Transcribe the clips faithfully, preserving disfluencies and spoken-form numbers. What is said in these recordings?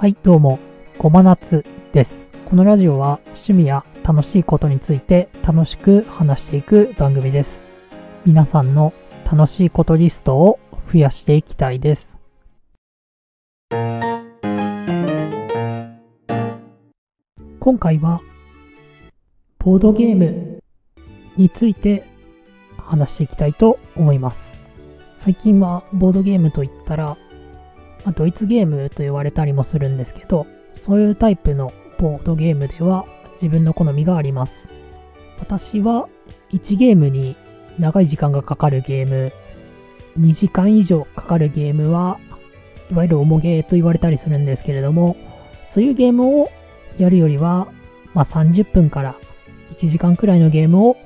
はい、どうも、ごまなつです。このラジオは趣味や楽しいことについて楽しく話していく番組です。皆さんの楽しいことリストを増やしていきたいです。今回はボードゲームについて話していきたいと思います。最近はボードゲームといったらまあ、ドイツゲームと言われたりもするんですけど、そういうタイプのボードゲームでは自分の好みがあります。私はいちゲームに長い時間がかかるゲーム、にじかん以上かかるゲームはいわゆる重ゲーと言われたりするんですけれども、そういうゲームをやるよりは、まあ、さんじゅっぷんからいちじかんくらいのゲームを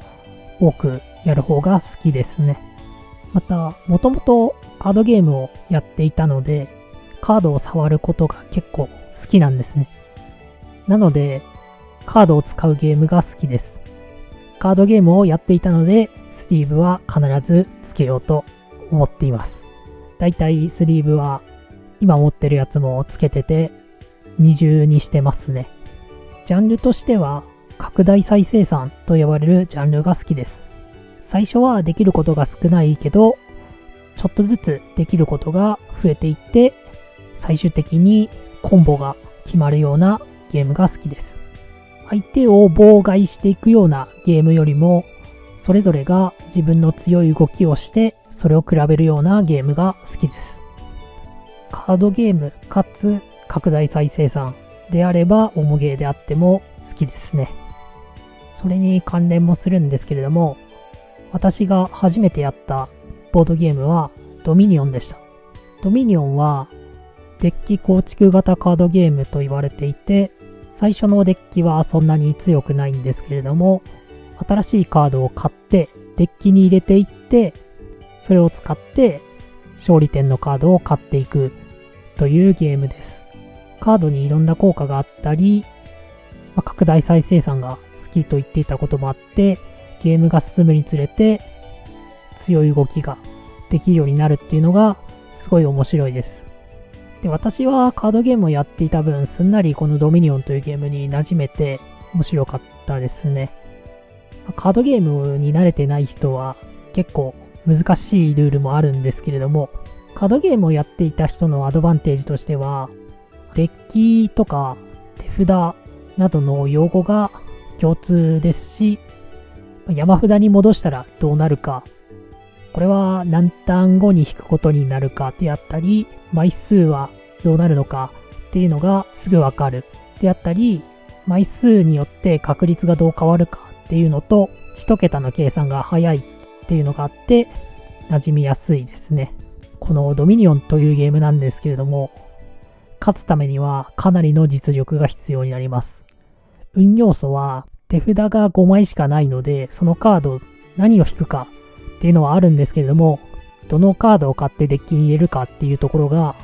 多くやる方が好きですね。また、もともとカードゲームをやっていたので、カードを触ることが結構好きなんですね。なのでカードを使うゲームが好きです。カードゲームをやっていたのでスリーブは必ずつけようと思っています。だいたいスリーブは今持ってるやつもつけてて二重にしてますね。ジャンルとしては拡大再生産と呼ばれるジャンルが好きです。最初はできることが少ないけど、ちょっとずつできることが増えていって最終的にコンボが決まるようなゲームが好きです。相手を妨害していくようなゲームよりも、それぞれが自分の強い動きをして、それを比べるようなゲームが好きです。カードゲームかつ拡大再生産であれば、重ゲーであっても好きですね。それに関連もするんですけれども、私が初めてやったボードゲームはドミニオンでした。ドミニオンはデッキ構築型カードゲームと言われていて、最初のデッキはそんなに強くないんですけれども、新しいカードを買ってデッキに入れていって、それを使って勝利点のカードを買っていくというゲームです。カードにいろんな効果があったり、まあ、拡大再生産が好きと言っていたこともあって、ゲームが進むにつれて強い動きができるようになるっていうのがすごい面白いです。で、私はカードゲームをやっていた分、すんなりこのドミニオンというゲームに馴染めて面白かったですね。カードゲームに慣れてない人は結構難しいルールもあるんですけれども、カードゲームをやっていた人のアドバンテージとしては、デッキとか手札などの用語が共通ですし、山札に戻したらどうなるか、これは何ターン後に引くことになるかであったり、枚数はどうなるのかっていうのがすぐわかるであったり、枚数によって確率がどう変わるかっていうのと、一桁の計算が早いっていうのがあって馴染みやすいですね。このドミニオンというゲームなんですけれども、勝つためにはかなりの実力が必要になります。運要素は手札がごまいしかないので、そのカード何を引くかっていうのはあるんですけれども、どのカードを買ってデッキに入れるかっていうところが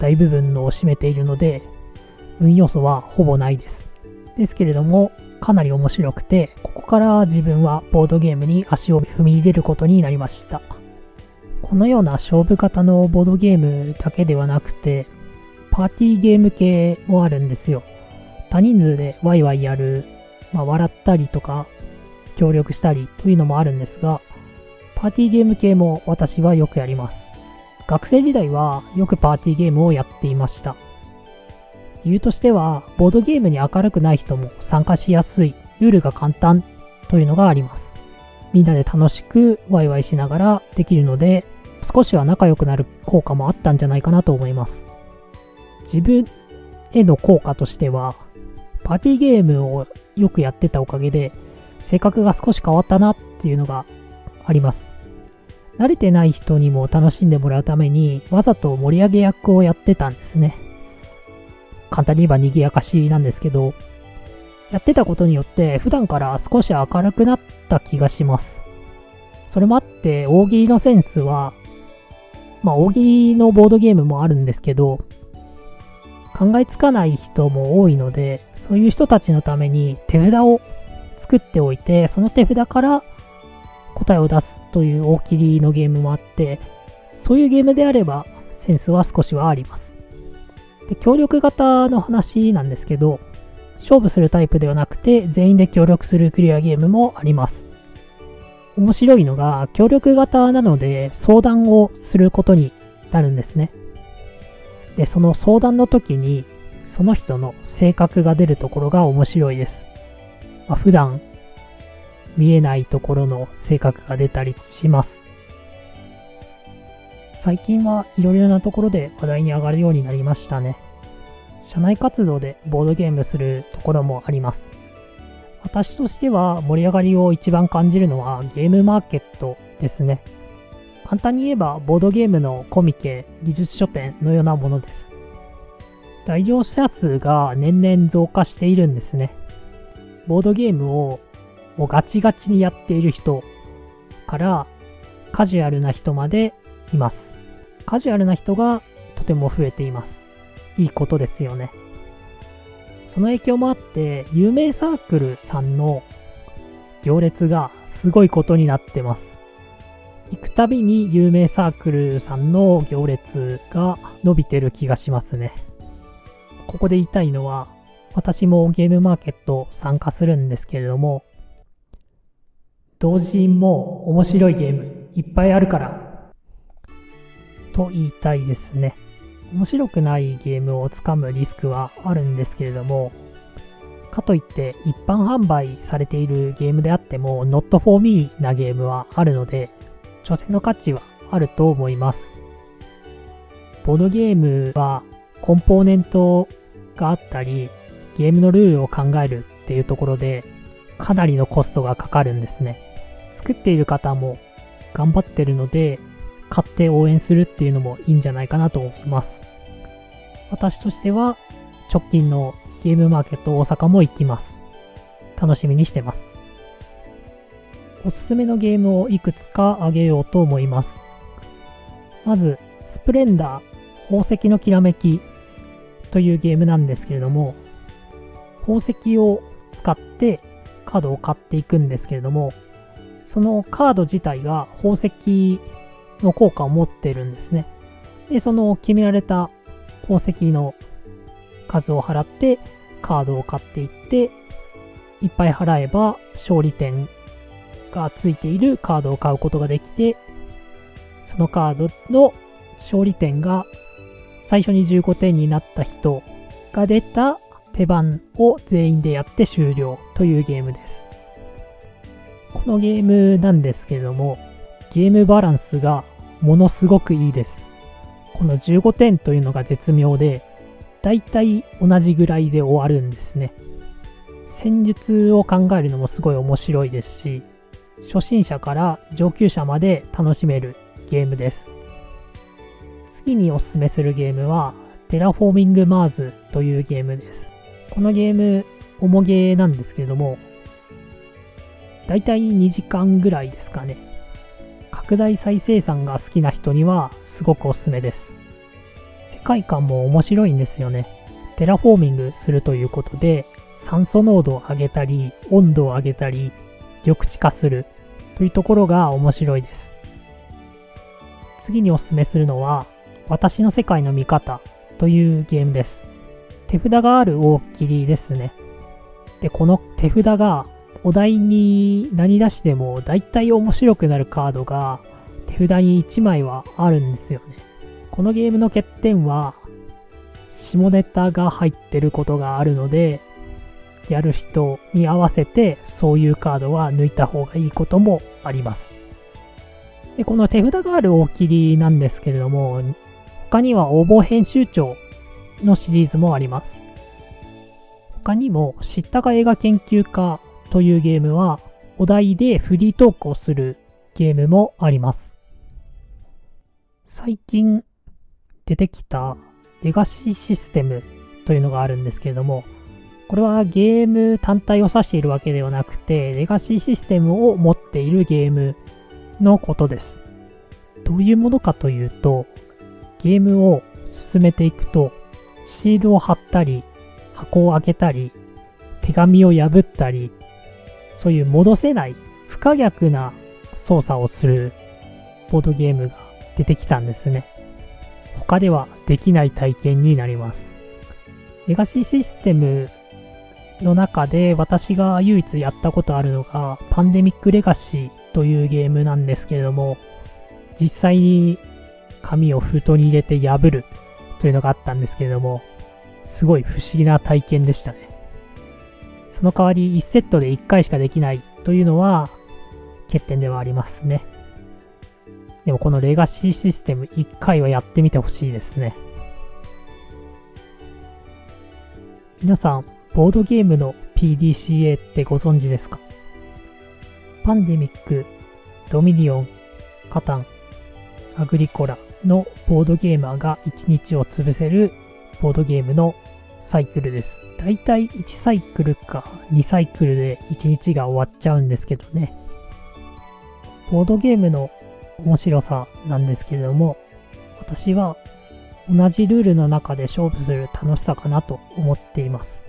大部分のを占めているので、運要素はほぼないです。ですけれども、かなり面白くて、ここから自分はボードゲームに足を踏み入れることになりました。このような勝負型のボードゲームだけではなくて、パーティーゲーム系もあるんですよ。多人数でワイワイやる、まあ、笑ったりとか協力したりというのもあるんですが、パーティーゲーム系も私はよくやります。学生時代はよくパーティーゲームをやっていました。理由としては、ボードゲームに明るくない人も参加しやすい、ルールが簡単というのがあります。みんなで楽しくワイワイしながらできるので、少しは仲良くなる効果もあったんじゃないかなと思います。自分への効果としては、パーティーゲームをよくやってたおかげで、性格が少し変わったなっていうのがあります。慣れてない人にも楽しんでもらうために、わざと盛り上げ役をやってたんですね。簡単に言えば賑やかしなんですけど、やってたことによって普段から少し明るくなった気がします。それもあって大喜利のセンスは、まあ大喜利のボードゲームもあるんですけど、考えつかない人も多いので、そういう人たちのために手札を作っておいて、その手札から答えを出すという大喜利のゲームもあって、そういうゲームであればセンスは少しはあります。で、協力型の話なんですけど、勝負するタイプではなくて全員で協力するクリアゲームもあります。面白いのが、協力型なので相談をすることになるんですね。で、その相談の時にその人の性格が出るところが面白いです。まあ、普段見えないところの性格が出たりします。最近はいろいろなところで話題に上がるようになりましたね。社内活動でボードゲームするところもあります。私としては盛り上がりを一番感じるのはゲームマーケットですね。簡単に言えばボードゲームのコミケ、技術書店のようなものです。来場者数が年々増加しているんですね。ボードゲームをもうガチガチにやっている人からカジュアルな人までいます。カジュアルな人がとても増えています。いいことですよね。その影響もあって、有名サークルさんの行列がすごいことになってます。行くたびに有名サークルさんの行列が伸びてる気がしますね。ここで言いたいのは、私もゲームマーケット参加するんですけれども、同人も面白いゲームいっぱいあるから、と言いたいですね。面白くないゲームをつかむリスクはあるんですけれども、かといって一般販売されているゲームであっても Not for me なゲームはあるので、挑戦の価値はあると思います。ボードゲームはコンポーネントがあったり、ゲームのルールを考えるっていうところでかなりのコストがかかるんですね。作っている方も頑張ってるので、買って応援するっていうのもいいんじゃないかなと思います。私としては直近のゲームマーケット大阪も行きます。楽しみにしてます。おすすめのゲームをいくつかあげようと思います。まず、スプレンダー、宝石のきらめきというゲームなんですけれども、宝石を使ってカードを買っていくんですけれども、そのカード自体が宝石の効果を持ってるんですね。で、その決められた宝石の数を払ってカードを買っていって、いっぱい払えば勝利点がついているカードを買うことができて、そのカードの勝利点が最初にじゅうごてんになった人が出た手番を全員でやって終了というゲームです。このゲームなんですけれども、ゲームバランスがものすごくいいです。このじゅうごてんというのが絶妙で、だいたい同じぐらいで終わるんですね。戦術を考えるのもすごい面白いですし、初心者から上級者まで楽しめるゲームです。次におすすめするゲームは、テラフォーミングマーズというゲームです。このゲーム、重ゲーなんですけれども、だいたいにじかんぐらいですかね。拡大再生産が好きな人にはすごくおすすめです。世界観も面白いんですよね。テラフォーミングするということで、酸素濃度を上げたり、温度を上げたり、緑地化するというところが面白いです。次におすすめするのは、私の世界の見方というゲームです。手札がある大切りですね。で、この手札がお題に何出しても大体面白くなるカードが手札にいちまいはあるんですよね。このゲームの欠点は下ネタが入ってることがあるので、やる人に合わせてそういうカードは抜いた方がいいこともあります。で、この手札がある大喜利なんですけれども、他には応募編集長のシリーズもあります。他にも知ったか映画研究家というゲームはお題でフリートークをするゲームもあります。最近出てきたレガシーシステムというのがあるんですけれども、これはゲーム単体を指しているわけではなくて、レガシーシステムを持っているゲームのことです。どういうものかというと、ゲームを進めていくとシールを貼ったり、箱を開けたり、手紙を破ったり、そういう戻せない不可逆な操作をするボードゲームが出てきたんですね。他ではできない体験になります。レガシーシステムの中で私が唯一やったことあるのがパンデミックレガシーというゲームなんですけれども、実際に紙を封筒に入れて破るというのがあったんですけれども、すごい不思議な体験でしたね。その代わりいちセットでいっかいしかできないというのは欠点ではありますね。でもこのレガシーシステムいっかいはやってみてほしいですね。皆さん、ボードゲームの ピーディーシーエー ってご存知ですか？パンデミック、ドミニオン、カタン、アグリコラのボードゲーマーがいちにちを潰せるボードゲームのサイクルです。だいたいいちサイクルかにサイクルでいちにちが終わっちゃうんですけどね。ボードゲームの面白さなんですけれども、私は同じルールの中で勝負する楽しさかなと思っています。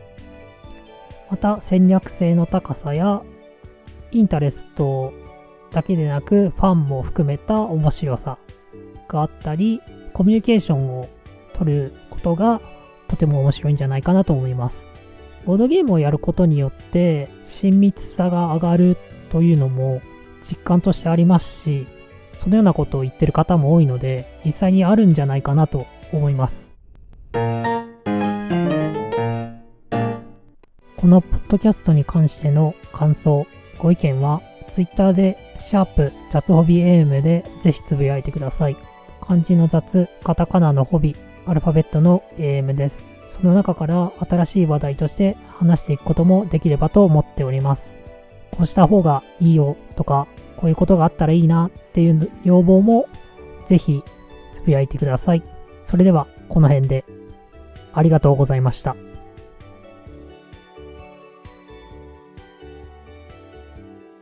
また戦略性の高さやインタレストだけでなくファンも含めた面白さがあったり、コミュニケーションを取ることがとても面白いんじゃないかなと思います。ボードゲームをやることによって親密さが上がるというのも実感としてありますし、そのようなことを言ってる方も多いので実際にあるんじゃないかなと思います。このポッドキャストに関しての感想ご意見は Twitter でシャープ雑ホビ エーエム でぜひつぶやいてください。漢字の雑、カタカナのホビ、アルファベットの エーエム です。その中から新しい話題として話していくこともできればと思っております。こうした方がいいよとか、こういうことがあったらいいなっていう要望もぜひつぶやいてください。それではこの辺で。ありがとうございました。